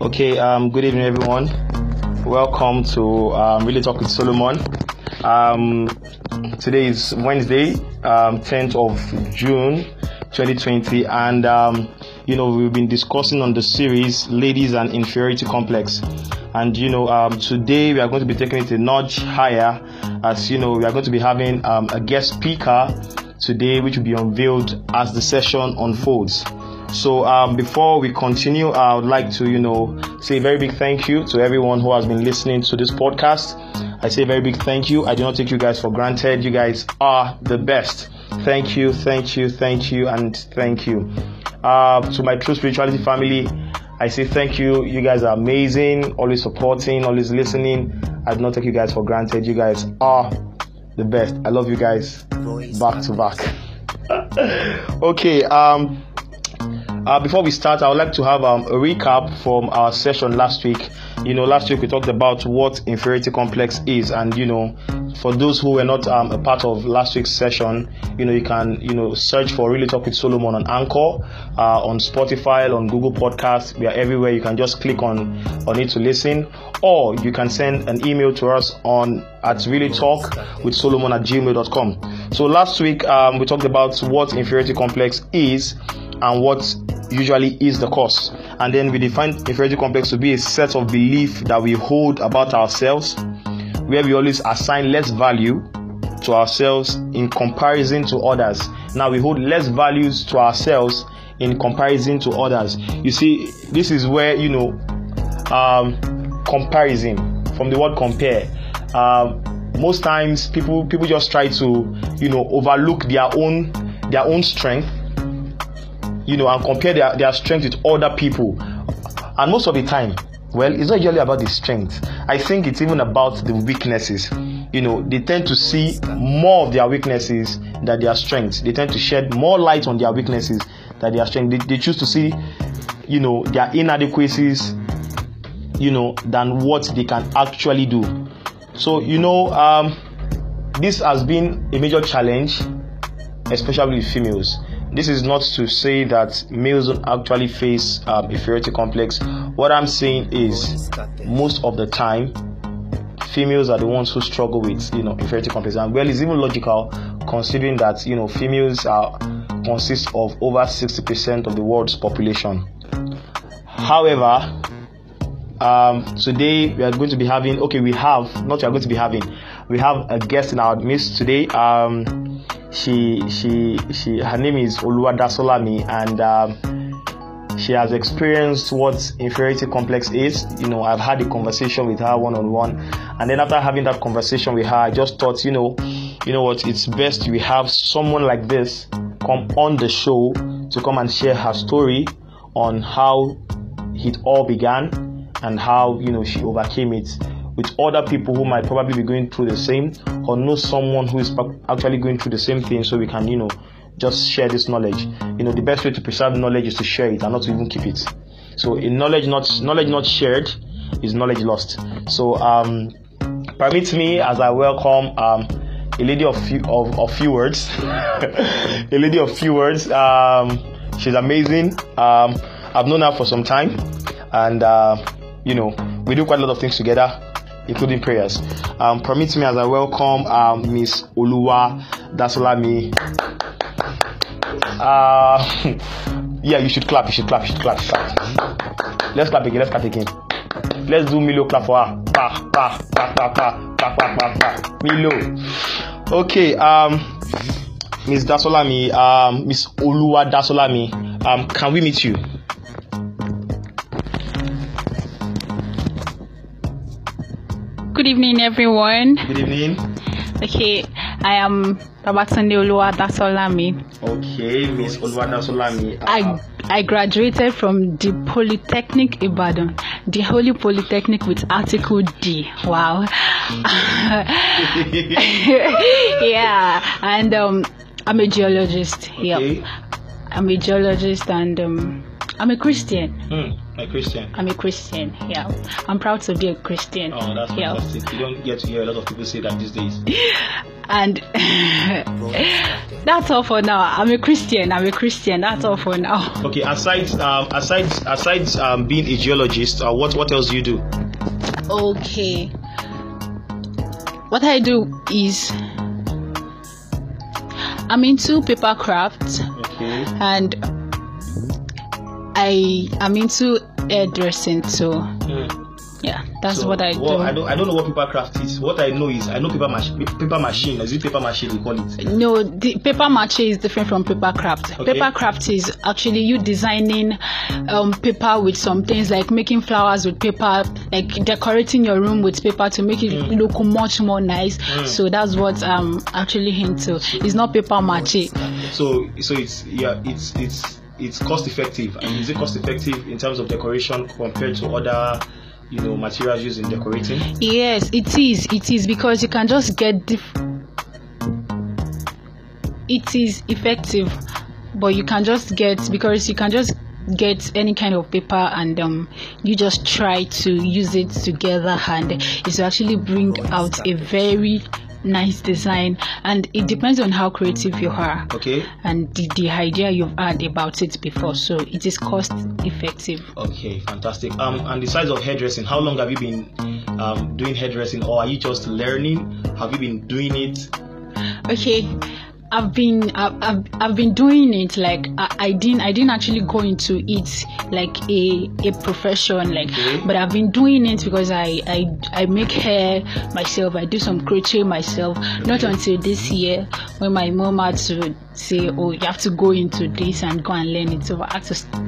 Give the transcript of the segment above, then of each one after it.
Okay, good evening everyone. Welcome to Really Talk with Solomon. Today is Wednesday, 10th of June 2020, and we've been discussing on the series Ladies and Inferiority Complex. And today we are going to be taking it a notch higher, as you know, we are going to be having a guest speaker today, which will be unveiled as the session unfolds. So before we continue, I would like to, say a very big thank you to everyone who has been listening to this podcast. I say a very big thank you. I do not take you guys for granted. You guys are the best. Thank you, thank you, thank you, and thank you. To my True Spirituality family, I say thank you. You guys are amazing, always supporting, always listening. I do not take you guys for granted. You guys are the best. I love you guys back to back. Okay, before we start, I would like to have a recap from our session last week. Last week we talked about what inferiority complex is, and for those who were not a part of last week's session, you can search for Really Talk with Solomon on Anchor, on Spotify, on Google Podcasts. We are everywhere. You can just click on it to listen, or you can send an email to us at reallytalkwithsolomon@gmail.com. So last week we talked about what inferiority complex is and what usually is the cause. And then we define inferiority complex to be a set of beliefs that we hold about ourselves, where we always assign less value to ourselves in comparison to others. Now we hold less values to ourselves in comparison to others. You see, this is where, comparison, from the word compare. Most times people just try to, overlook their own strength, and compare their strength with other people. And most of the time, well, it's not usually about the strength. I think it's even about the weaknesses. They tend to see more of their weaknesses than their strengths. They tend to shed more light on their weaknesses than their strength. They choose to see, their inadequacies, than what they can actually do. So, this has been a major challenge, especially with females. This is not to say that males don't actually face inferiority complex. What I'm saying is, most of the time, females are the ones who struggle with, inferiority complex. And well, it's even logical, considering that, females consist of over 60% of the world's population. However, today we have a guest in our midst today. She her name is Oluwadasolami, and she has experienced what inferiority complex is. I've had a conversation with her one-on-one, and then after having that conversation with her, I just thought, what, it's best we have someone like this come on the show to come and share her story on how it all began and how she overcame it, with other people who might probably be going through the same, or know someone who is actually going through the same thing, so we can, just share this knowledge. The best way to preserve knowledge is to share it and not to even keep it. So in knowledge not shared is knowledge lost. So permit me as I welcome a lady of few words. A lady of few words. She's amazing. I've known her for some time, and we do quite a lot of things together, including prayers. Permit me as I welcome Miss Oluwadasolami. Yeah, you should clap. Let's clap again. Let's do Milo clap for her. Pa, pa, pa, pa, pa, pa, pa, pa, pa. Milo. Okay, Miss Dasolami, Miss Oluwadasolami, can we meet you? Good evening, everyone. Good evening. Okay, I am Babatunde Oluwadasolami. Okay, Miss Oluwadasolami. I graduated from the Polytechnic Ibadan, the Holy Polytechnic with Article D. Wow. Yeah, and I'm a geologist. Okay. Yep. I'm a geologist, and I'm a Christian. A Christian. I'm a Christian. Yeah, I'm proud to be a Christian. Oh, that's fantastic. Yeah. You don't get to hear a lot of people say that these days. And that's all for now. I'm a Christian. That's all for now. Okay. Aside being a geologist, what else do you do? Okay. What I do is I'm into paper crafts. Okay. And I am into hairdressing too. Yeah, that's so, what I do. Well, I don't know what paper craft is. What I know is I know paper machine. Is it paper machine you call it? No, the paper mache is different from paper craft. Okay. Paper craft is actually you designing paper with some things, like making flowers with paper, like decorating your room with paper to make it look much more nice. So that's what I'm actually into. It's not paper mache. So it's cost effective. I mean, is it cost effective in terms of decoration compared to other, you know, materials used in decorating? Yes, it is because you can just get it is effective, but you can just get any kind of paper, and you just try to use it together, and it will actually bring out a very nice design, and it depends on how creative you are. Okay. And the idea you've had about it before, so it is cost effective. Okay, fantastic. And the size of hairdressing, how long have you been doing hairdressing, or are you just learning? Have you been doing it? Okay, I've been doing it. Like I didn't actually go into it like a profession, like, okay, but I've been doing it because I make hair myself. I do some crochet myself. Okay. Not until this year when my mom had to say, "Oh, you have to go into this and go and learn it." So I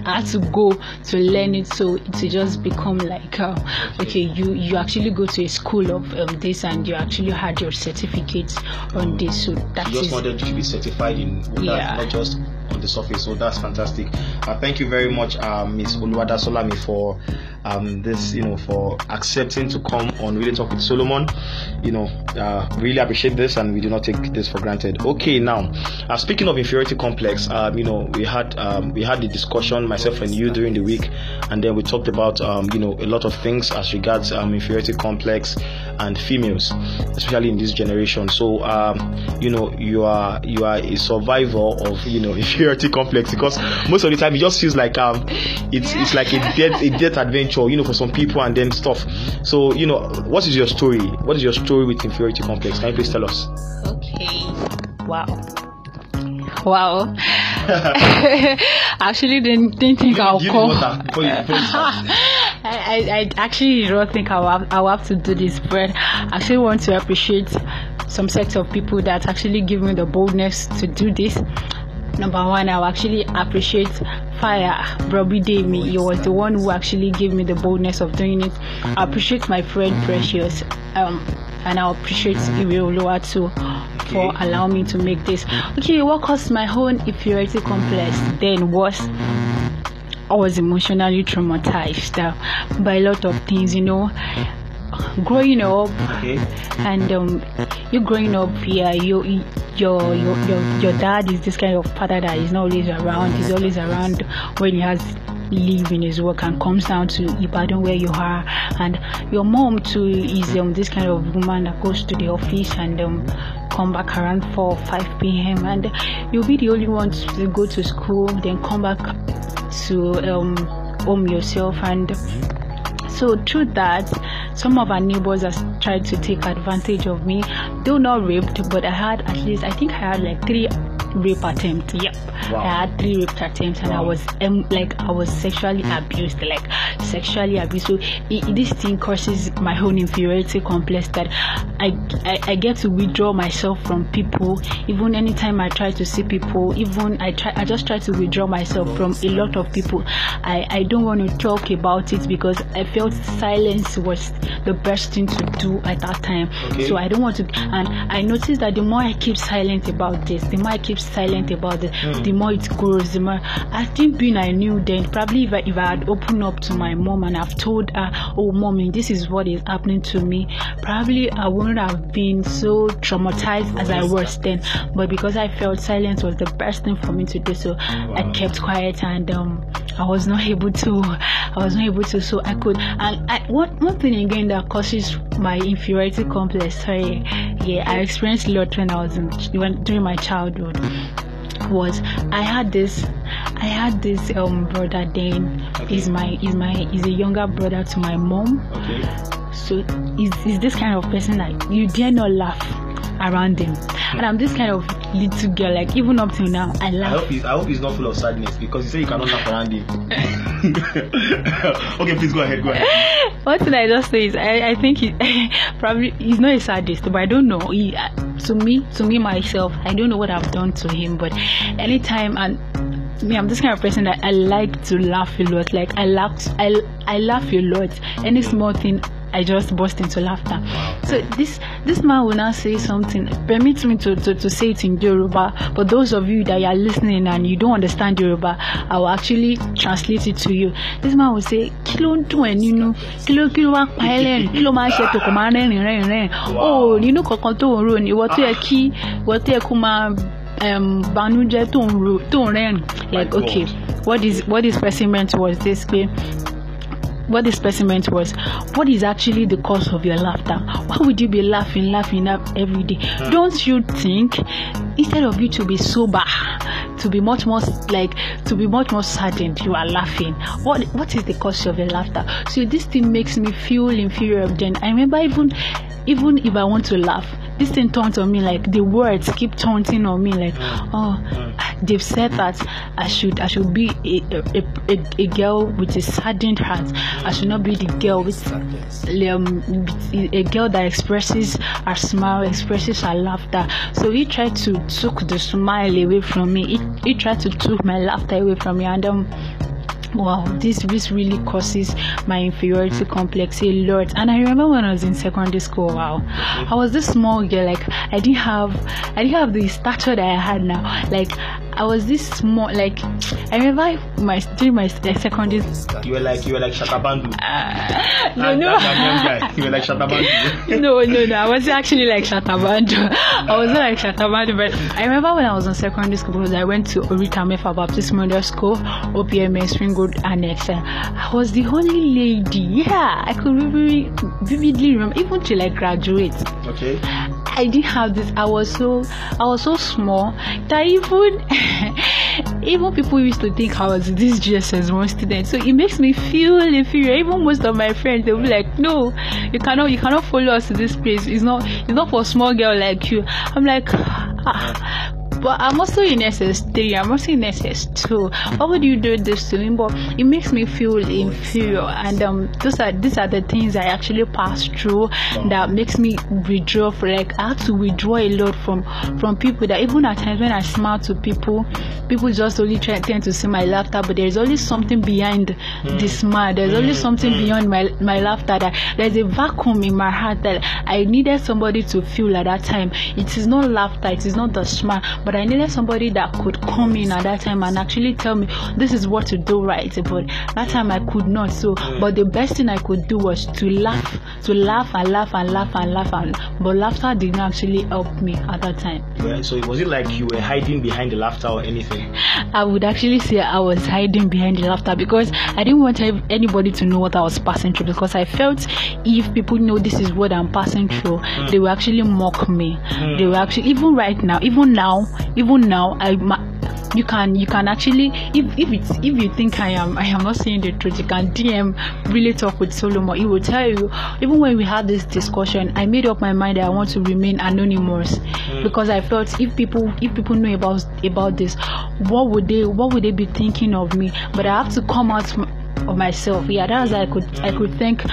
had to go to learn it. So to just become like, you actually go to a school of this, and you actually had your certificates on this. So that is. Be certified in that, not just on the surface. So that's fantastic. Thank you very much, Miss Oluwadasolami, for this, for accepting to come on Really Talk with Solomon. Really appreciate this, and we do not take this for granted. Okay, now, speaking of inferiority complex, we had the discussion, myself and you, during the week, and then we talked about a lot of things as regards inferiority complex and females, especially in this generation. So you are a survivor of inferiority complex, because most of the time it just feels like it's like a death adventure, for some people and then stuff. So what is your story? What is your story with inferiority complex? Can you please tell us? Okay. Wow. Actually didn't think I'll call. I actually don't think I'll have to do this, but I actually want to appreciate some sets of people that actually give me the boldness to do this. Number one, I actually appreciate Fire Broby Demi. He was the one who actually gave me the boldness of doing it. I appreciate my friend Precious, and I appreciate Iwe Oluwatu for allowing me to make this. Okay, what caused my own inferiority complex then was I was emotionally traumatized by a lot of things, growing up. Okay. And you growing up here, your dad is this kind of father that is not always around. He's always around when he has leave in his work and comes down to Ibadan where you are. And your mom too is this kind of woman that goes to the office and come back around 4 or 5 p.m. and you'll be the only one to go to school, then come back to home yourself. And so through that, some of our neighbors have tried to take advantage of me. Though not raped, but I think I had like 3 rape attempts. Yep. Wow. I had 3 rape attempts, and wow. I was I was sexually abused. So this thing causes my own inferiority complex that I get to withdraw myself from people. Even anytime I try to see people, even I just try to withdraw myself from a lot of people. I don't want to talk about it because I felt silence was the best thing to do at that time. Okay. So I don't want to, and I noticed that the more I keep silent about this, the more it grows. The more I think being I knew then, probably if I had opened up to my mom and I've told her, "Oh, mommy, this is what what is happening to me, probably I wouldn't have been so traumatized as I was then. But because I felt silence was the best thing for me to do, so I kept quiet, and I was not able to. So I could. And one thing again that causes my inferiority complex. I experienced a lot when I was during my childhood. Was I had this brother then. Okay. Is a younger brother to my mom. Okay. So is this kind of person like you dare not laugh around him, and I'm this kind of little girl, like even up till now I laugh. I hope he's not full of sadness, because you say you cannot laugh around him. Okay, please go ahead. What did I just say is I think he probably he's not a sadist, but I don't know. To me myself, I don't know what I've done to him, but anytime I'm this kind of person that I like to laugh a lot. Like I laugh a lot. Any small thing, I just burst into laughter. So this man will now say something. Permit me to say it in Yoruba. But those of you that are listening and you don't understand Yoruba, I will actually translate it to you. This man will say, oh, you know, banuje to ren. Like, okay, what is person meant was this way. What this person meant was, what is actually the cause of your laughter? Why would you be laughing up every day? Don't you think, instead of you to be sober, to be much more saddened, you are laughing? What is the cause of your laughter? So this thing makes me feel inferior. Then I remember even if I want to laugh, this thing turns on me, like the words keep taunting on me, like, oh, they've said that I should be a girl with a saddened heart. I should not be the girl with a girl that expresses her smile, expresses her laughter. So he tried to took the smile away from me. He tried to took my laughter away from me, and wow, this really causes my inferiority complex a lot. And I remember when I was in secondary school, wow, I was this small girl, like I didn't have the stature that I had now. Like I was this small, like I remember during my secondary school. You were like Shakabandu. You were like Shakabandu. No, I wasn't actually like Shakabandu. I wasn't like Shakabandu, but I remember when I was in secondary school, because I went to Oritamefa Baptist Model School, OPMS, Ringgold Annex. I was the only lady. Yeah, I could vividly remember, even till I graduate. Okay. I didn't have this. I was so small that even people used to think I was this GSS1 student. So it makes me feel inferior. Even most of my friends, they'll be like, "No, you cannot follow us to this place. It's not for a small girl like you." I'm like, but I'm also in SS3, I'm also in SS2. Why would you do this to me? But it makes me feel inferior, and these are the things I actually pass through that makes me withdraw. Like I have to withdraw a lot from people. That even at times when I smile to people just only tend to see my laughter, but there's always something behind the smile. There's always something beyond my laughter. That there's a vacuum in my heart that I needed somebody to fill at that time. It is not laughter, it is not the smile, but I needed somebody that could come in at that time and actually tell me this is what to do right. But that time I could not. So, but the best thing I could do was to laugh. But laughter did not actually help me at that time. Yeah, so was it like you were hiding behind the laughter or anything? I would actually say I was hiding behind the laughter, because I didn't want anybody to know what I was passing through, because I felt if people know this is what I'm passing through, they will actually mock me. They will actually, even now, you can actually, if you think I am not saying the truth, you can DM Really Talk with Solomon. He will tell you. Even when we had this discussion, I made up my mind that I want to remain anonymous, because I felt if people know about this, what would they be thinking of me? But I have to come out of myself. Yeah, that's how I could think.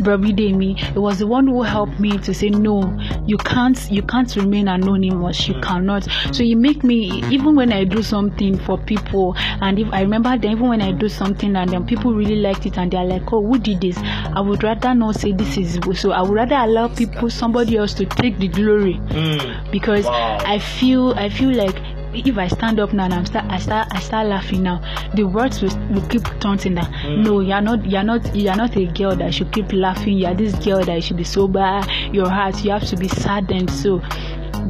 Broby Demi, it was the one who helped me to say, no, you can't remain anonymous, you cannot. So you make me, even when I do something for people, and if I remember that even when I do something and then people really liked it and they're like, oh, who did this? I would rather not say this is, so I would rather allow somebody else to take the glory, because I feel like if I stand up now and I start laughing now, the words will keep taunting that no, you're not a girl that should keep laughing. You're this girl that should be sober. Your heart, you have to be saddened. So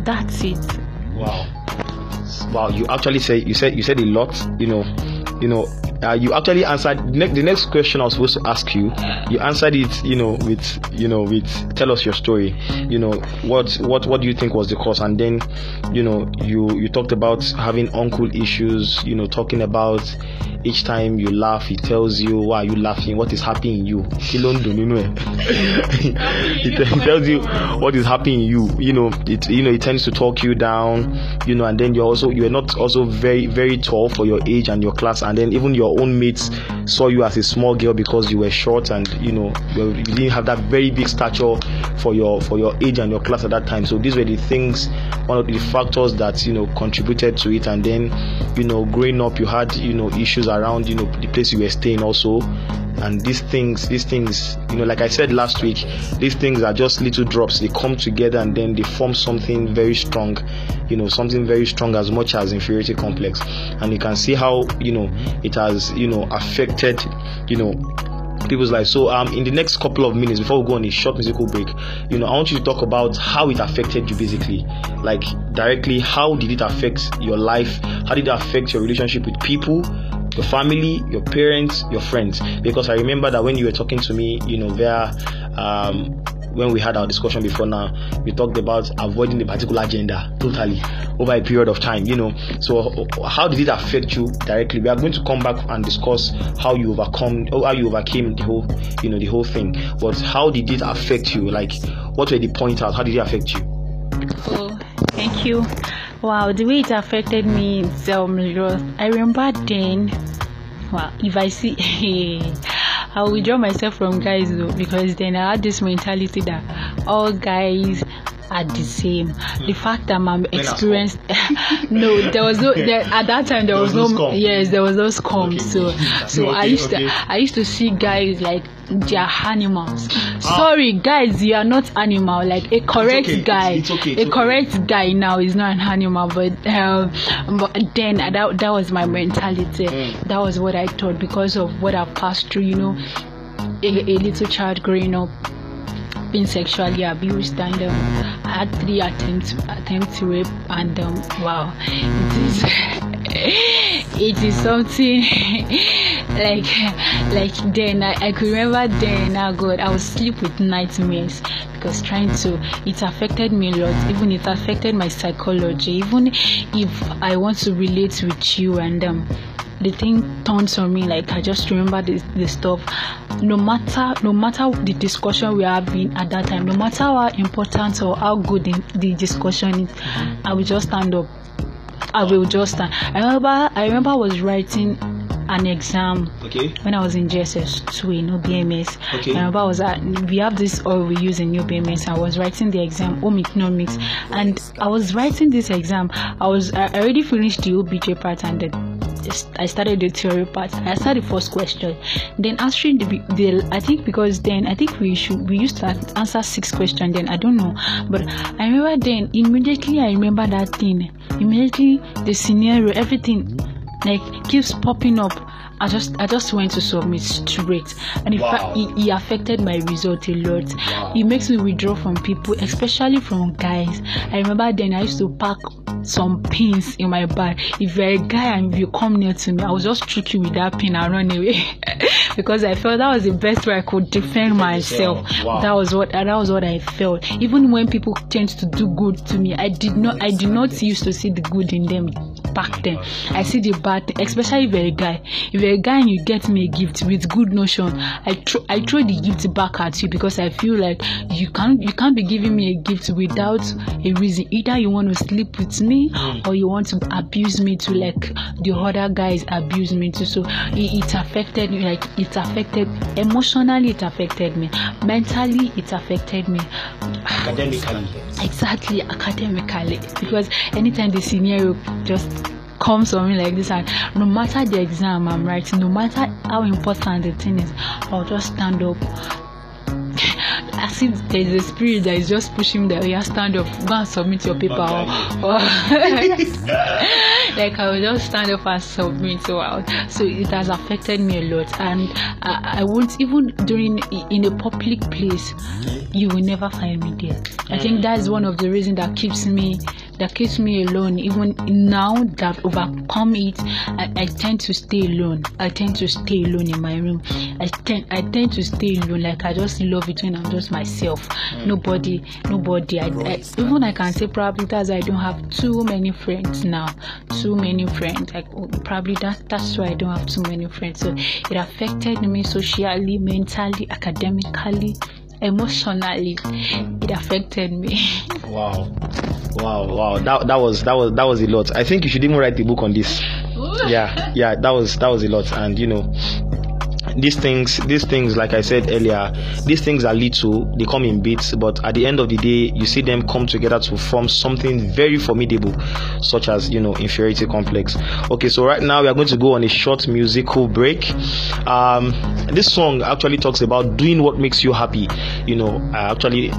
that's it. Wow, you actually said a lot. You actually answered the next question I was supposed to ask you. You answered it, with tell us your story. What do you think was the cause? And then, you talked about having uncle issues. Talking about each time you laugh, he tells you, why are you laughing? What is happening in you? He tells you what is happening in you. It tends to talk you down. And then you're not very very tall for your age and your class. And then even your own mates saw you as a small girl because you were short and you didn't have that very big stature for your age and your class at that time. So these were the things, one of the factors that contributed to it. And then growing up, you had issues around the place you were staying also. And these things, like I said last week, these things are just little drops. They come together and then they form something very strong, something very strong as much as inferiority complex. And you can see how, it has, affected, people's life. So in the next couple of minutes, before we go on a short musical break, I want you to talk about how it affected you, basically, like directly. How did it affect your life? How did it affect your relationship with people, your family, your parents, your friends? Because I remember that when you were talking to me, via when we had our discussion before now, we talked about avoiding a particular gender totally over a period of time. So how did it affect you directly? We are going to come back and discuss how you overcame the whole thing. But how did it affect you? Like, what were the pointers? How did it affect you? Oh, thank you. Wow, the way it affected me, I remember then. Wow, if I see, I will withdraw myself from guys though, because then I had this mentality that all guys are the same. The fact that I'm experienced, no, there was no at that time there was no scum. Okay. I used to see guys like they are animals. Sorry, guys, you are not animal. Like a correct guy, it's okay. Correct guy now is not an animal. But then that was my mentality. That was what I thought because of what I've passed through. A little child growing up, been sexually abused, and I had 3 attempts to rape, and wow, it is something. like then I could remember then, oh God, I would sleep with nightmares because it affected me a lot. Even it affected my psychology. Even if I want to relate with you, and the thing turns on me, like I just remember this stuff. No matter the discussion we are having at that time, no matter how important or how good the discussion is, I will just stand up. I will just stand. I remember I was writing an exam when I was in JSS2 in UBMS. I remember we have this oil we use in UBMS. I was writing the exam, home economics, and I was writing this exam. I already finished the OBJ part and I started the theory part. I started the first question, then answering I think we used to answer 6 questions then, I don't know, but I remember then immediately I remember that thing. Immediately the scenario, everything like keeps popping up. I just went to submit straight, and it affected my result a lot. It makes me withdraw from people, especially from guys. I remember then I used to pack some pins in my bag. If you're a guy and if you come near to me, I will just trick you with that pin and run away because I felt that was the best way I could defend myself. Wow. That was what I felt. Even when people tend to do good to me, I did not used to see the good in them back then. I see the bad thing, especially if you're a guy. If you're a guy and you get me a gift with good notion, I throw the gift back at you because I feel like you can't be giving me a gift without a reason. Either you want to sleep with me or you want to abuse me too, like the other guys abuse me too. So it affected me, like it affected emotionally, it affected me mentally, it affected me academically. Exactly, academically, because anytime the scenario just comes on me like this, and no matter the exam I'm writing, no matter how important the thing is, I'll just stand up. as if there's a spirit that is just pushing that you stand up, go and submit your paper. Like I will just stand up and submit. So it has affected me a lot, and I won't, even during in a public place, you will never find me there. I think that's one of the reasons that keeps me alone. Even now that I've overcome it, I tend to stay alone. I tend to stay alone in my room. I tend to stay alone. Like I just love it when I'm just myself. Nobody. Even I can say probably that's why I don't have too many friends now. Too many friends. Probably that's why I don't have too many friends. So it affected me socially, mentally, academically, emotionally. It affected me. Wow. That was a lot. I think you should even write a book on this. Yeah. That was a lot, and you know. These things, like I said earlier, these things are little, they come in bits, but at the end of the day, you see them come together to form something very formidable, such as, you know, inferiority complex. Okay, so right now we are going to go on a short musical break. This song actually talks about doing what makes you happy. You know, I actually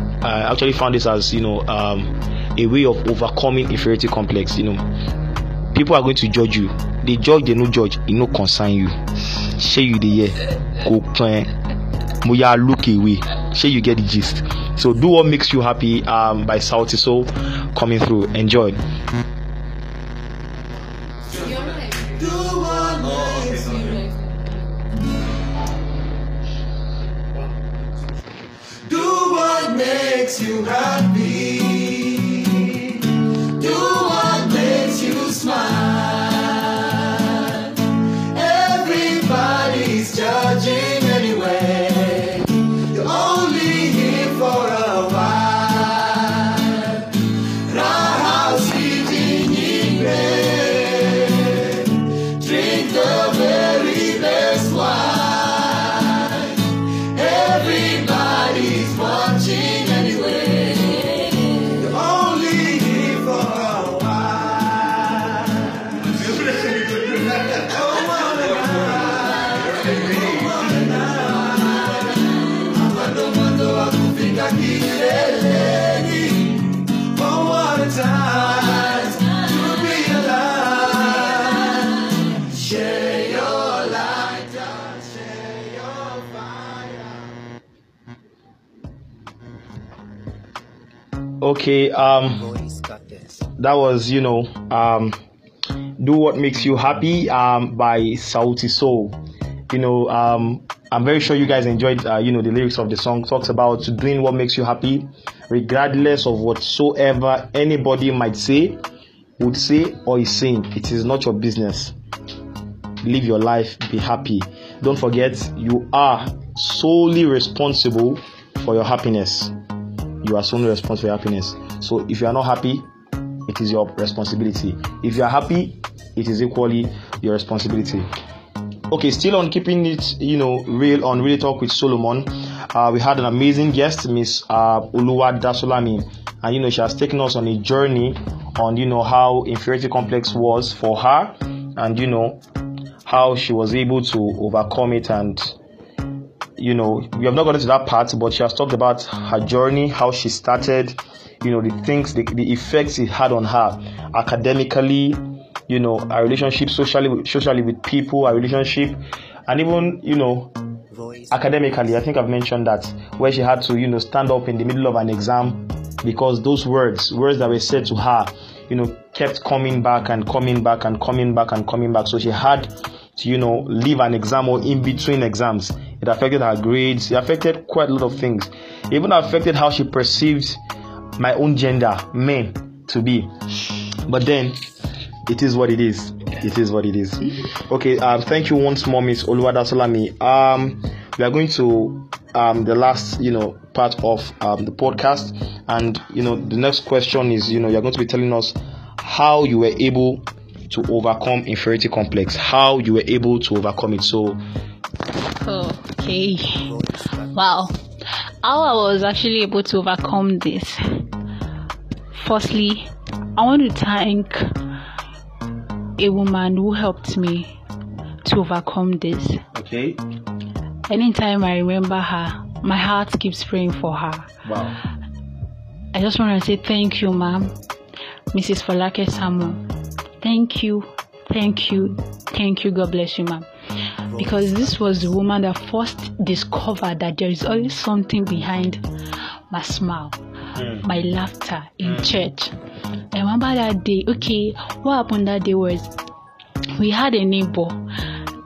found this as, you know, a way of overcoming inferiority complex. You know, people are going to judge you. They judge, they no judge, it no concern you. Share you the year, go plan, moya look away. Share you get the gist. So do what makes you happy. By Salty Soul coming through. Enjoy. Do what makes you happy. Smile. Everybody's judging anyway. You're only here for a while. Raha's living in bed. Drink the very best wine. Everybody's watching anyway. Okay, that was, you know, do what makes you happy, by Salty Soul. You know, I'm very sure you guys enjoyed, you know, the lyrics of the song. Talks about doing what makes you happy, regardless of whatsoever anybody might say, would say, or is saying. It is not your business. Live your life, be happy. Don't forget, you are solely responsible for your happiness. You are solely responsible for your happiness. So if you are not happy, it is your responsibility. If you are happy, it is equally your responsibility. Okay, still on keeping it, you know, real on Really Talk with Solomon. We had an amazing guest, Miss Oluwadasolami, and you know she has taken us on a journey on, you know, how inferiority complex was for her, and you know how she was able to overcome it. And you know, we have not gotten to that part, but she has talked about her journey, how she started, you know, the things, the effects it had on her academically, you know, our relationship socially with people, our relationship, and even, you know, academically. I think I've mentioned that, where she had to, you know, stand up in the middle of an exam because those words that were said to her, you know, kept coming back. So she had to, you know, leave an exam or in between exams. It affected her grades. It affected quite a lot of things. It even affected how she perceived my own gender, men, to be. But then, it is what it is. It is what it is. Okay, thank you once more, Miss Oluwadasolami. We are going to the last, you know, part of the podcast. And, you know, the next question is, you know, you're going to be telling us how you were able to overcome inferiority complex, how you were able to overcome it. So, okay, wow, how I was actually able to overcome this. Firstly, I want to thank a woman who helped me to overcome this. Okay, anytime I remember her, my heart keeps praying for her. Wow. I just want to say thank you, ma'am. Mrs. Folake Samu. Thank you. Thank you. Thank you. God bless you, ma'am. Because this was the woman that first discovered that there is always something behind my smile, my laughter in church. I remember that day. Okay, what happened that day was we had a neighbor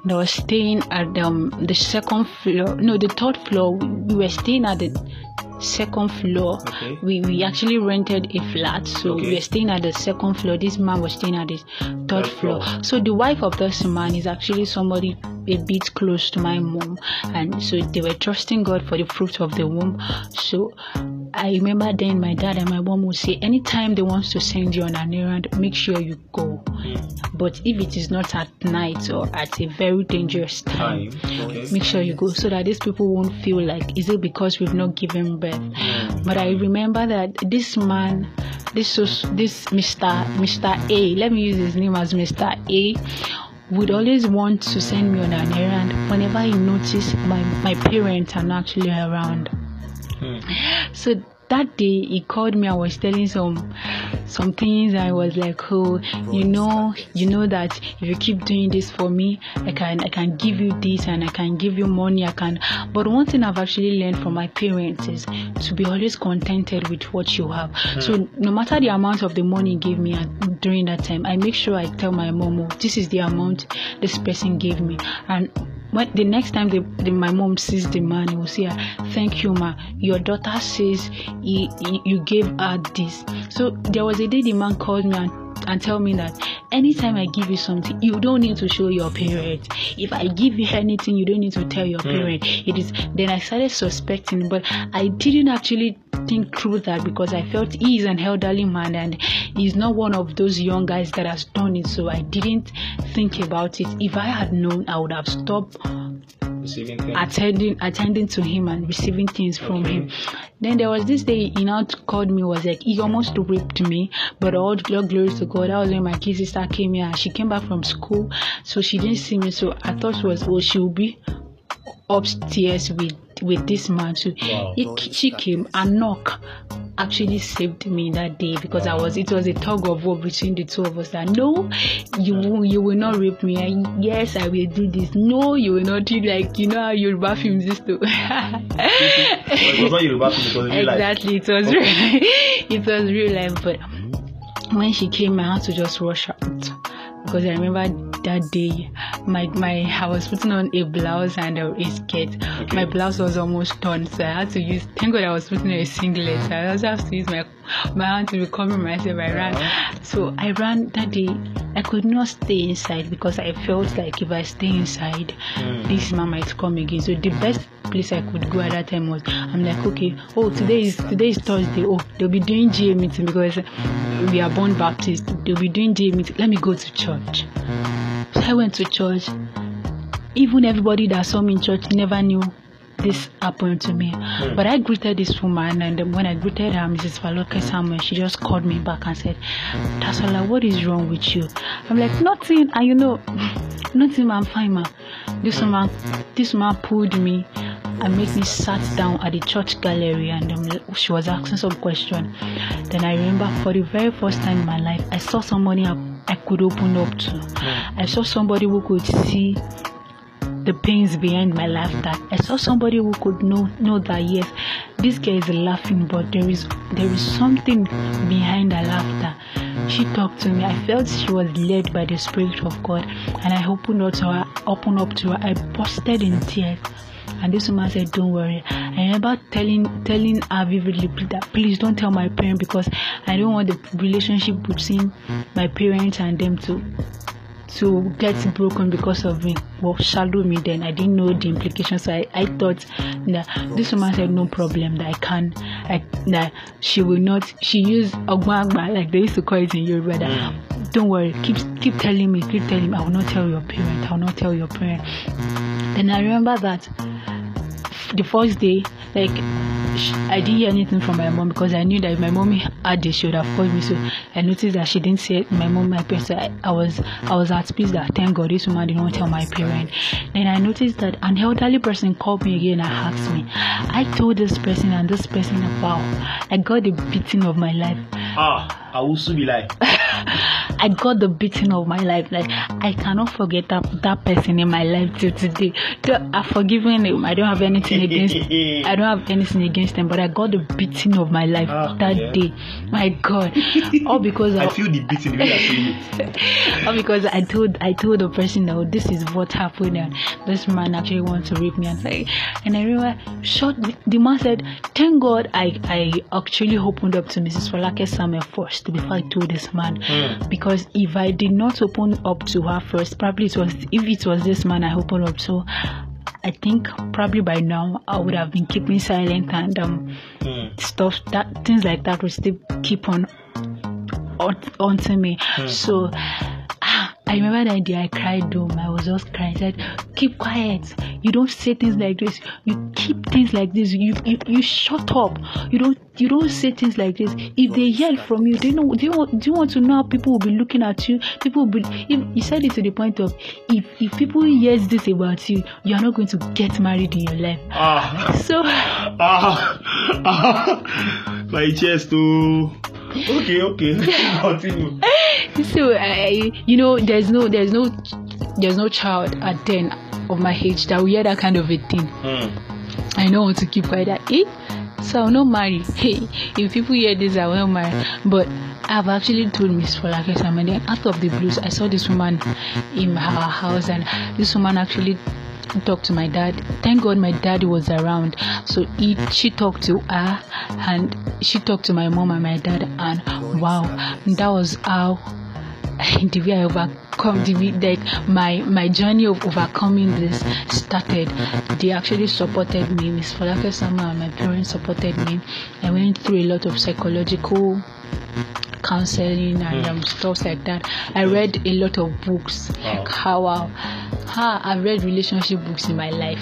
that was staying at the second floor. No, the third floor. We were staying at the second floor. Okay. We actually rented a flat, so okay. We were staying at the second floor. This man was staying at the third floor. So the wife of this man is actually somebody a bit close to my mom, and so they were trusting God for the fruit of the womb. So I remember then my dad and my mom would say, anytime they want to send you on an errand, make sure you go. But if it is not at night or at a very dangerous time, make sure you go, so that these people won't feel like, is it because we've not given birth? But I remember that this man, this Mr. A, let me use his name as Mr. A, would always want to send me on an errand whenever he noticed my parents are not actually around. So that day he called me. I was telling some things. I was like, oh, you know that if you keep doing this for me, I can give you this and I can give you money. But one thing I've actually learned from my parents is to be always contented with what you have. So no matter the amount of the money he gave me during that time, I make sure I tell my mom, oh, this is the amount this person gave me. And when the next time my mom sees the man, he will say, thank you, ma. Your daughter says you gave her this. So there was a day the man called me and tell me that anytime I give you something, you don't need to show your parents. If I give you anything, you don't need to tell your parents. Then I started suspecting, but I didn't actually think through that because I felt he is an elderly man and he's not one of those young guys that has done it. So I didn't think about it. If I had known, I would have stopped attending to him and receiving things from him. Then there was this day he now called me, was like, he almost raped me, but all glory to God. That was when my kid sister came here. She came back from school, so she didn't see me. So I thought it was, oh, she'll be upstairs with this man. So she came and knocked. Actually saved me that day because it was a tug of war between the two of us. That no, you will not rape me. And yes, I will do this. No, you will not do, like, you know how Yoruba films used to. It was not Yoruba films, it was real life. Exactly, it was real life. But when she came, I had to just rush out because I remember that day I was putting on a blouse and a skirt. Okay. My blouse was almost torn, so I had to use, thank God I was putting on a singlet, so I also have to use my hand to recover myself. I ran that day. I could not stay inside because I felt like if I stay inside, this man might come again. So the best place I could go at that time was, I'm like, okay, today is Thursday. Oh, they'll be doing GA meeting because we are born Baptist. They'll be doing GA meeting. Let me go to church. So I went to church. Even everybody that saw me in church never knew this happened to me. But I greeted this woman, and when I greeted her, Mrs. Folake Samuel, she just called me back and said, Dasola, what is wrong with you? I'm like, nothing. And you know, nothing, I'm fine, ma'am. This man pulled me and made me sat down at the church gallery, and she was asking some question. Then I remember, for the very first time in my life, I saw somebody I could open up to. I saw somebody who could see the pains behind my laughter. I saw somebody who could know that, yes, this girl is laughing, but there is something behind her laughter. She talked to me. I felt she was led by the Spirit of God, and I opened up to her. I busted in tears, and this woman said, don't worry. I remember telling her vividly that, please don't tell my parents, because I don't want the relationship between my parents and them to get broken because of me. Well, shadowed me then. I didn't know the implications. So I thought that this woman said, no problem, that that she will not. She used Ogwagba, like they used to call it in Yoruba. Don't worry, keep telling me, I will not tell your parent. Then I remember that the first day Like, I didn't hear anything from my mom because I knew that if my mommy had this, she would have called me. So I noticed that she didn't say my mom, my parents. So I was at peace that thank God this woman did not tell my parents. Then I noticed that an elderly person called me again and asked me. I told this person and this person, wow, I got the beating of my life. I will soon be like. I got the beating of my life. Like, I cannot forget that person in my life till today. I've forgiven him. I don't have anything against him, but I got the beating of my life day. My God. All because I feel the beating. All because I told the person that, oh, this is what happened and this man actually wants to rape me. And I remember, the man said, thank God I actually opened up to Mrs. Folake Samu first before I told this man. Because if I did not open up to her first, probably if it was this man I opened up to, I think probably by now I would have been keeping silent and stuff that things like that would still keep on to me. So I remember that day I cried, though. I was just crying. I said, keep quiet. You don't say things like this. You keep things like this. You shut up. You don't say things like this. If they yell from you, they want to know how people will be looking at you. People will be, you said it to the point of, if people hear this about you, you are not going to get married in your life. My chest too. Okay. Continue. So there's no child at 10 of my age that will hear that kind of a thing. I don't want to keep quiet. So I'll not marry. Hey, if people hear this, I will marry. But I've actually told Miss Folake Samu, and then out of the blues, I saw this woman in her house, and this woman actually talked to my dad. Thank God my dad was around, so she talked to her, and she talked to my mom and my dad, and wow, that was how the way I overcome my journey of overcoming this started. They actually supported me. Miss Folake Samu and my parents supported me. I went through a lot of psychological counseling and stuff like that. I read a lot of books. Like I've read relationship books in my life.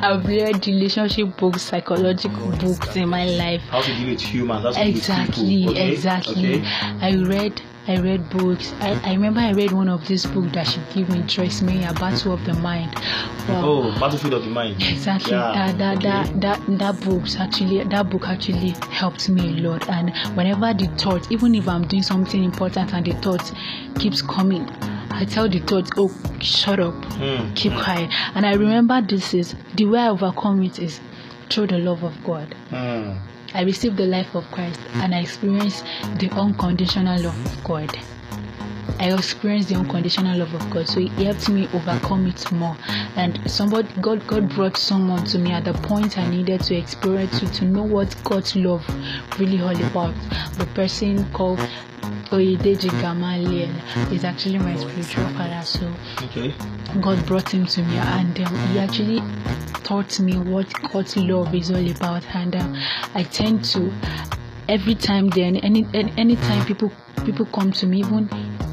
I've read relationship books, psychological books in my life. How to deal with humans? That's exactly, okay? Exactly. Okay. I read books. I remember I read one of these books that she gave me, trust me, A Battle of the Mind. Wow. Battlefield of the Mind. Exactly. Yeah. That book actually helped me a lot. And whenever the thought, even if I'm doing something important and the thought keeps coming, I tell the thoughts, oh, shut up, keep quiet. And I remember this is the way I overcome it is through the love of God. I received the life of Christ and I experienced the unconditional love of God. So it helped me overcome it more. And God brought someone to me at the point I needed to experience to know what God's love really all about. The person called Oideji Gamaliel is actually my spiritual father, so God brought him to me, and he actually taught me what God's love is all about. And I tend to, every time then, any time people come to me,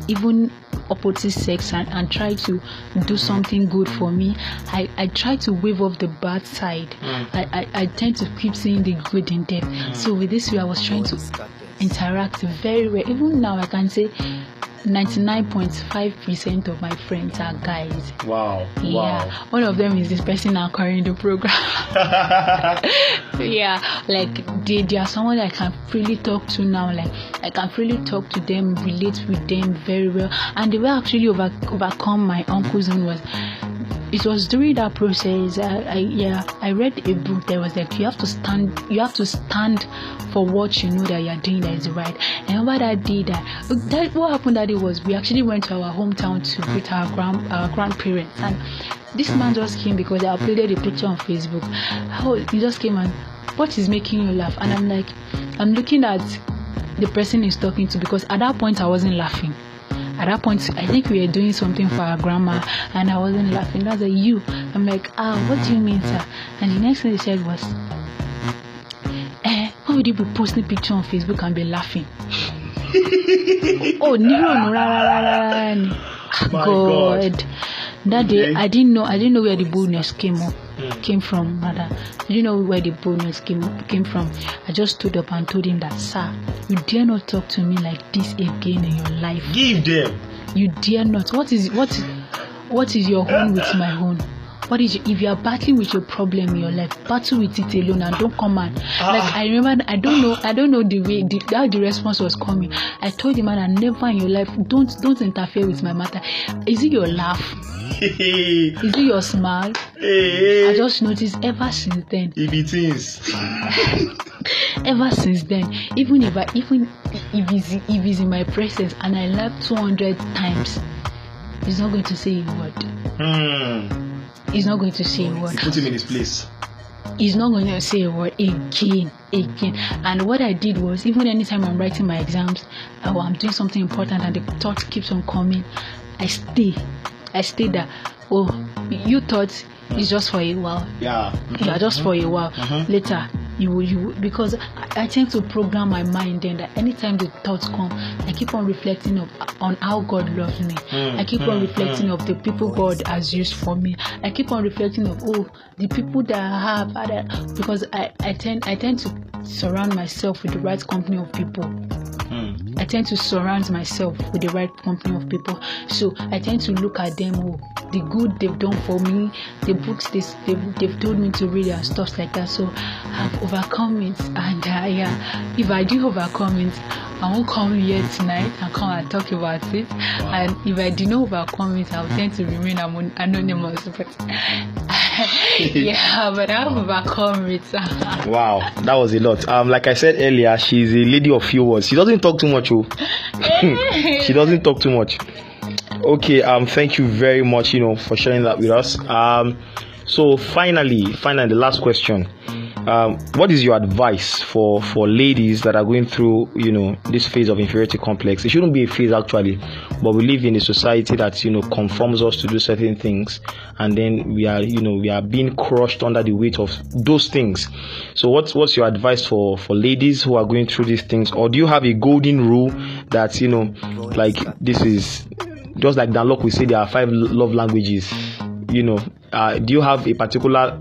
even opposite sex, and try to do something good for me, I try to wave off the bad side. I tend to keep seeing the good in them. So with this way, I was trying to interact very well. Even now, I can say 99.5% of my friends are guys. Wow. Yeah. Wow. One of them is this person now carrying the program. Yeah. Like, they are someone I can freely talk to now. Like, I can freely talk to them, relate with them very well. And the way I actually overcome my uncle's own was, it was during that process. I read a book that was like, you have to stand for what you know that you are doing that is right. And what I did, what happened that day was, we actually went to our hometown to meet our grandparents, and this man just came because I uploaded a picture on Facebook. He just came and, what is making you laugh? And I'm like, I'm looking at the person he's talking to, because at that point I wasn't laughing. At that point, I think we were doing something for our grandma, and I wasn't laughing. I was like, you. I'm like, what do you mean, sir? And the next thing they said was, why would you be posting a picture on Facebook and be laughing? Oh, no, God. That day, I didn't know where the boldness came from. Mother, I didn't know where the boldness came from. I just stood up and told him that, sir, you dare not talk to me like this again in your life. Give them. You dare not. What is your own with my own? What is if you are battling with your problem in your life, battle with it alone and don't come out. Like I remember, I don't know the way how the response was coming. I told the man, I never in your life don't interfere with my matter. Is it your laugh? Is it your smile? I just noticed ever since then. If it is. Ever since then, even if he's in my presence and I laugh 200 times, he's not going to say a word. He's not going to say a word. Put him in his place. He's not going to say a word again. And what I did was, even anytime I'm writing my exams or I'm doing something important and the thought keeps on coming, I stay there. Oh, you thought it's just for a while. Yeah. Mm-hmm. Yeah, just for a while. Mm-hmm. Later, you because I tend to program my mind then that anytime the thoughts come, I keep on reflecting on how God loves me. I keep on reflecting of the people God has used for me. I keep on reflecting of the people that I have because I tend to surround myself with the right company of people. I tend to surround myself with the right company of people. So I tend to look at them, the good they've done for me, the books they've told me to read and stuff like that. So I've overcome it. And yeah, if I do overcome it, I won't come here tonight and come and talk about it. Wow. And if I do not overcome it, I'll tend to remain anonymous. But yeah, but I've overcome it. Wow, that was a lot. Like I said earlier, she's a lady of few words. She doesn't talk too much. She doesn't talk too much. Okay, thank you very much, for sharing that with us. So finally, the last question. What is your advice for ladies that are going through, this phase of inferiority complex? It shouldn't be a phase actually, but we live in a society that, conforms us to do certain things, and then we are being crushed under the weight of those things. So what's your advice for ladies who are going through these things? Or do you have a golden rule that, like this is just like Dan Lok will say there are 5 love languages, do you have a particular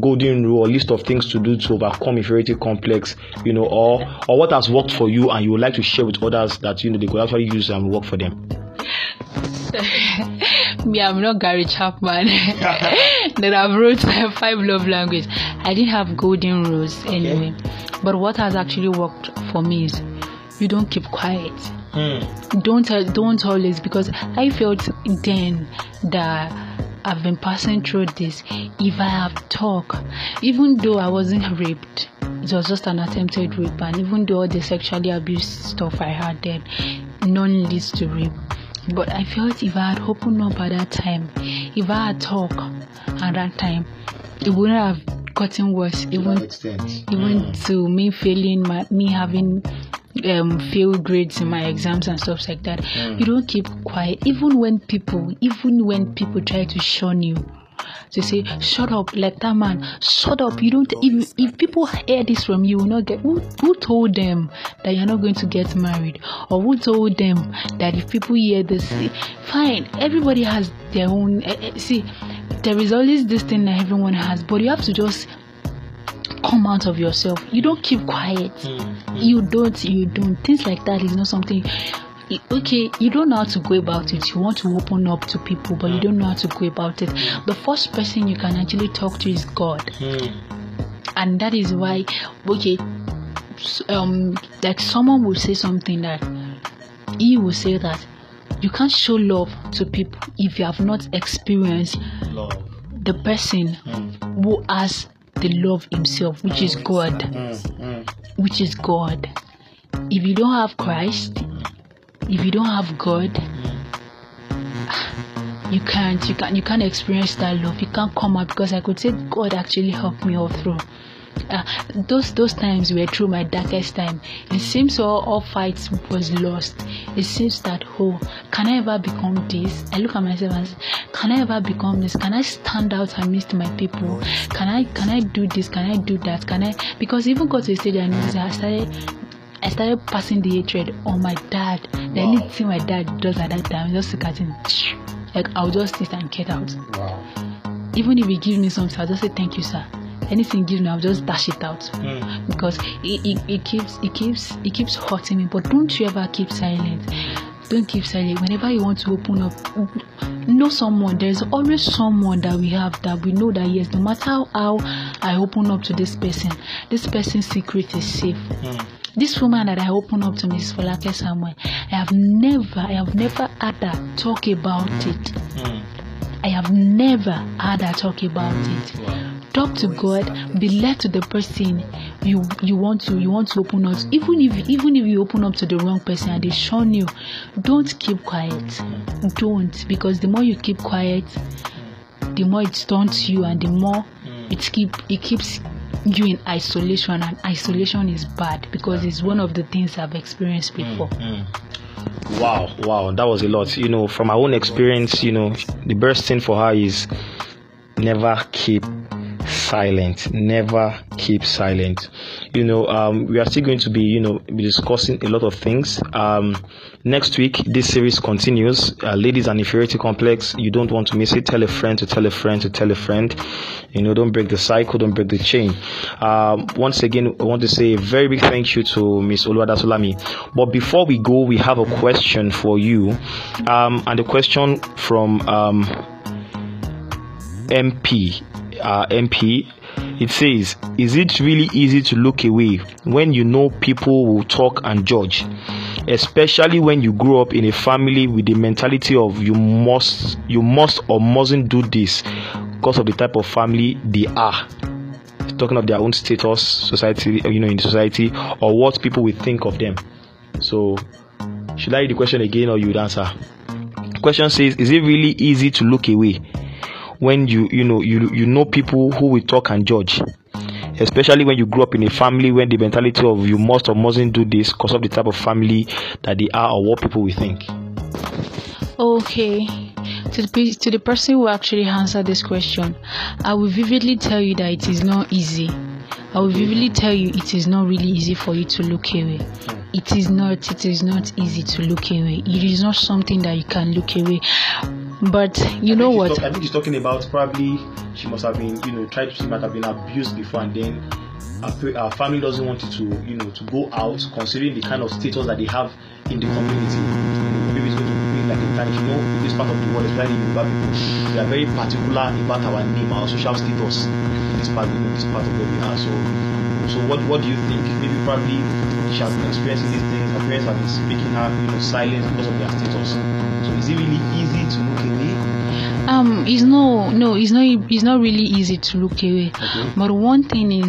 golden rule or list of things to do to overcome inferiority complex, or what has worked for you and you would like to share with others that they could actually use and work for them? Me, I'm not Gary Chapman that I've wrote 5 love languages. I didn't have golden rules anyway, but what has actually worked for me is you don't keep quiet. Don't always, because I felt then that I've been passing through this. If I have talked, even though I wasn't raped, it was just an attempted rape, and even though all the sexually abuse stuff I had then, none leads to rape. But I felt if I had opened up at that time, if I had talked at that time, it wouldn't have gotten worse. Even to me failing, me having failed grades in my exams and stuff like that. You don't keep quiet, even when people try to shun you, to say shut up, like that man, shut up. You don't. If people hear this from you, will not get. Who told them that you're not going to get married, or who told them that if people hear this, fine. Everybody has their own. There is always this thing that everyone has, but you have to just come out of yourself. You don't keep quiet. You don't things like that is not something. Okay, you don't know how to go about it. You want to open up to people, but you don't know how to go about it. The first person you can actually talk to is God. And that is why like someone will say something that he will say that you can't show love to people if you have not experienced love. The person who has the love himself, which is God. Which is God. If you don't have Christ, if you don't have God, you can't experience that love. You can't come out, because I could say God actually helped me all through. Those times were through my darkest time. It seems all fights was lost. It seems that can I ever become this? I look at myself and say, can I ever become this? Can I stand out amidst my people? Can I do this? Can I do that? Because even got to a stage I started passing the hatred on my dad. The only thing my dad does at that time, just look at him. Like, I'll just sit and get out. Wow. Even if he gives me something, I'll just say thank you, sir. Anything gives me, I'll just dash it out. Mm. Because it keeps hurting me. But don't you ever keep silent. Don't keep silent. Whenever you want to open up, know someone. There's always someone that we have that we know that, yes, no matter how I open up to this person's secret is safe. Mm. This woman that I open up to, Mrs. Folake Samu, I have never had her talk about it. Mm. I have never had her talk about it. Wow. Talk to God, be led to the person you want to open up. Even if you open up to the wrong person and they shun you, don't keep quiet. Don't, because the more you keep quiet, the more it stunts you and the more it keeps you in isolation, and isolation is bad because it's one of the things I've experienced before. Wow, that was a lot. You know, from my own experience, you know, the best thing for her is never keep silent. Never keep silent. You know, we are still going to be, you know, discussing a lot of things. Next week, this series continues. Ladies and Inferiority Complex. You don't want to miss it. Tell a friend to tell a friend to tell a friend. You know, don't break the cycle. Don't break the chain. Once again, I want to say a very big thank you to Miss Oluwadasolami. But before we go, we have a question for you. And the question from MP. It says, is it really easy to look away when you know people will talk and judge, especially when you grew up in a family with the mentality of you must or mustn't do this because of the type of family they are, talking of their own status, society, you know, in society, or what people will think of them? So should I read the question again or you would answer? The question says, is it really easy to look away when you know people who will talk and judge, especially when you grew up in a family when the mentality of you must or mustn't do this because of the type of family that they are or what people will think? Okay, to the person who actually answered this question, I will vividly tell you that it is not easy. I will vividly tell you it is not really easy for you to look away. It is not easy to look away. It is not something that you can look away. But you know what? I think he's talking about probably she must have been, you know, she might have been abused before, and then her family doesn't want it to, you know, to go out considering the kind of status that they have in the community. Maybe it's going to be like in Spanish, you know, this part of the world is very Yoruba people. We are very particular about our name, our social status. This part of where we are. So what do you think? Maybe probably she has been experiencing these things. Her parents have been speaking her, you know, silence because of their status. So is it really easy to look away? It's not really easy to look away. Okay. But one thing I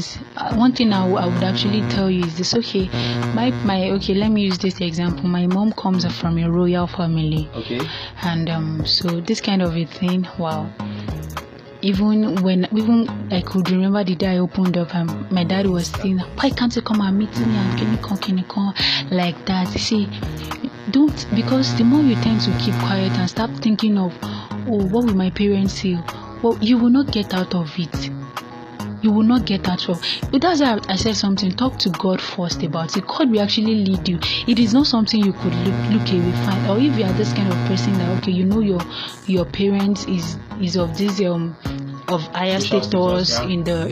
would actually tell you is this. Okay, let me use this example. My mom comes from a royal family. Okay. And so this kind of a thing. Wow. Even I could remember the day I opened up and my dad was saying, why can't you come and meet me, and can you come like that? See, don't, because the more you tend to keep quiet and stop thinking of, oh, what will my parents say? Well, you will not get out of it. You will not get out of it. But that's why I said something. Talk to God first about it. God will actually lead you. It is not something you could look away from. Or if you are this kind of person that, okay, you know your parents is of this of higher status in the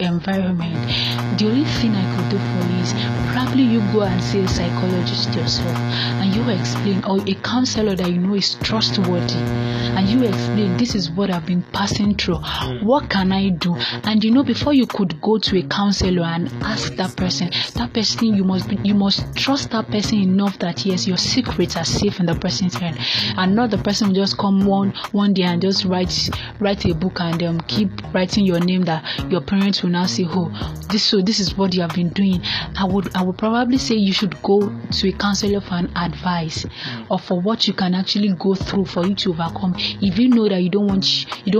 environment. The only thing I could do for you is probably you go and see a psychologist yourself and you explain, or a counselor that you know is trustworthy, and you explain, this is what I've been passing through, what can I do? And you know, before you could go to a counselor and ask that person, you must trust that person enough that yes, your secrets are safe in the person's hand, and not the person will just come one day and just write a book and keep writing your name, that your parents will now say, oh, this is what you have been doing. I would probably say you should go to a counselor for an advice or for what you can actually go through for you to overcome. If you know that you don't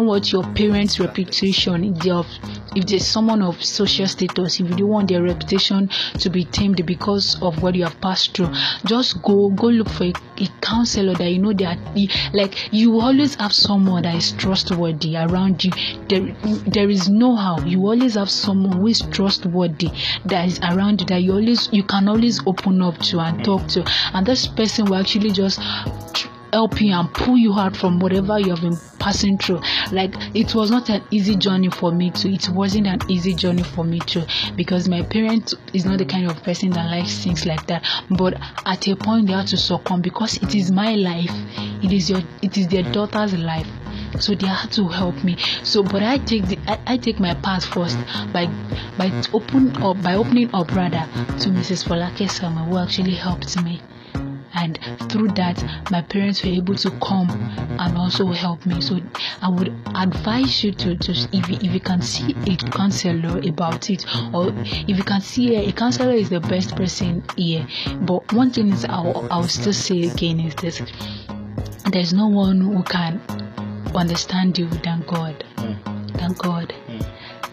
want your parents' reputation, if there's someone of social status, if you don't want their reputation to be tainted because of what you have passed through, just go look for a counselor that you know that, like, you always have someone that is trustworthy around you. There is no how. You always have someone who is trustworthy that is around you, that you can always open up to and talk to, and this person will actually just help you and pull you out from whatever you have been passing through. Like, it was not an easy journey for me too. It wasn't an easy journey for me too, because my parents is not the kind of person that likes things like that. But at a point they had to succumb, because it is my life, it is their daughter's life, so they had to help me. So but I take my path first by opening up to Mrs. Folake Samu, who actually helped me. And through that, my parents were able to come and also help me. So I would advise you to just, if you can see a counselor about it, or if you can see a counselor is the best person here. But one thing is, I'll still say again is this: there's no one who can understand you than God. Thank God.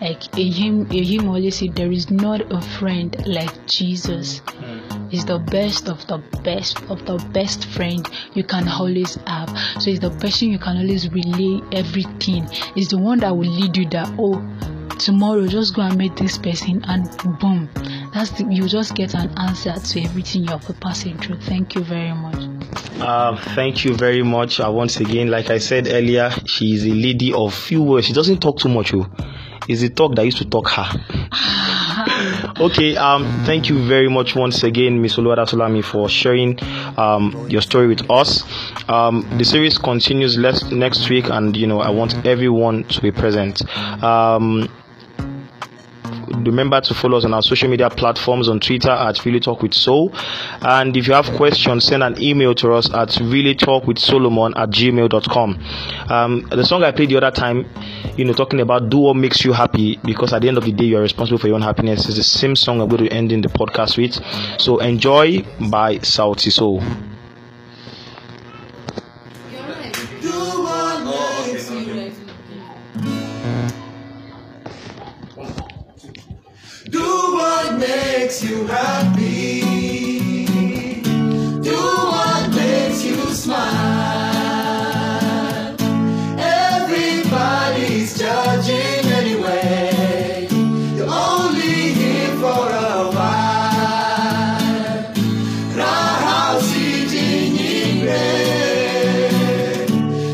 Like a hymn always said, there is not a friend like Jesus. Is the best of the best of the best friend you can always have. So it's the person you can always relay everything. It's the one that will lead you that, oh, tomorrow just go and meet this person, and boom, you just get an answer to everything you have been passing through. Thank you very much. Thank you very much. Once again, like I said earlier, she is a lady of few words. She doesn't talk too much. It's the talk that used to talk her. Okay, thank you very much once again, Ms. Oluwadasolami, for sharing your story with us. The series continues next week, and I want everyone to be present. Remember to follow us on our social media platforms, on Twitter at Really Talk with Soul, and if you have questions, send an email to us at reallytalkwithsolomon@gmail.com. The song I played the other time, talking about do what makes you happy, because at the end of the day you are responsible for your own happiness, is the same song I'm going to end in the podcast with. So enjoy, by Salty Soul. Makes you happy, do what makes you smile. Everybody's judging anyway, you're only here for a while.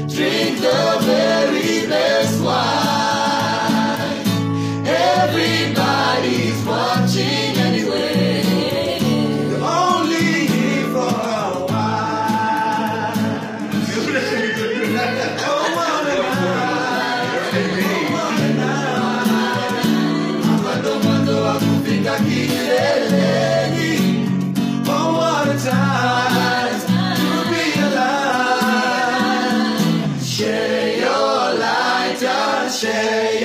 Drink the very best wine, everybody's watching. Share your light and share.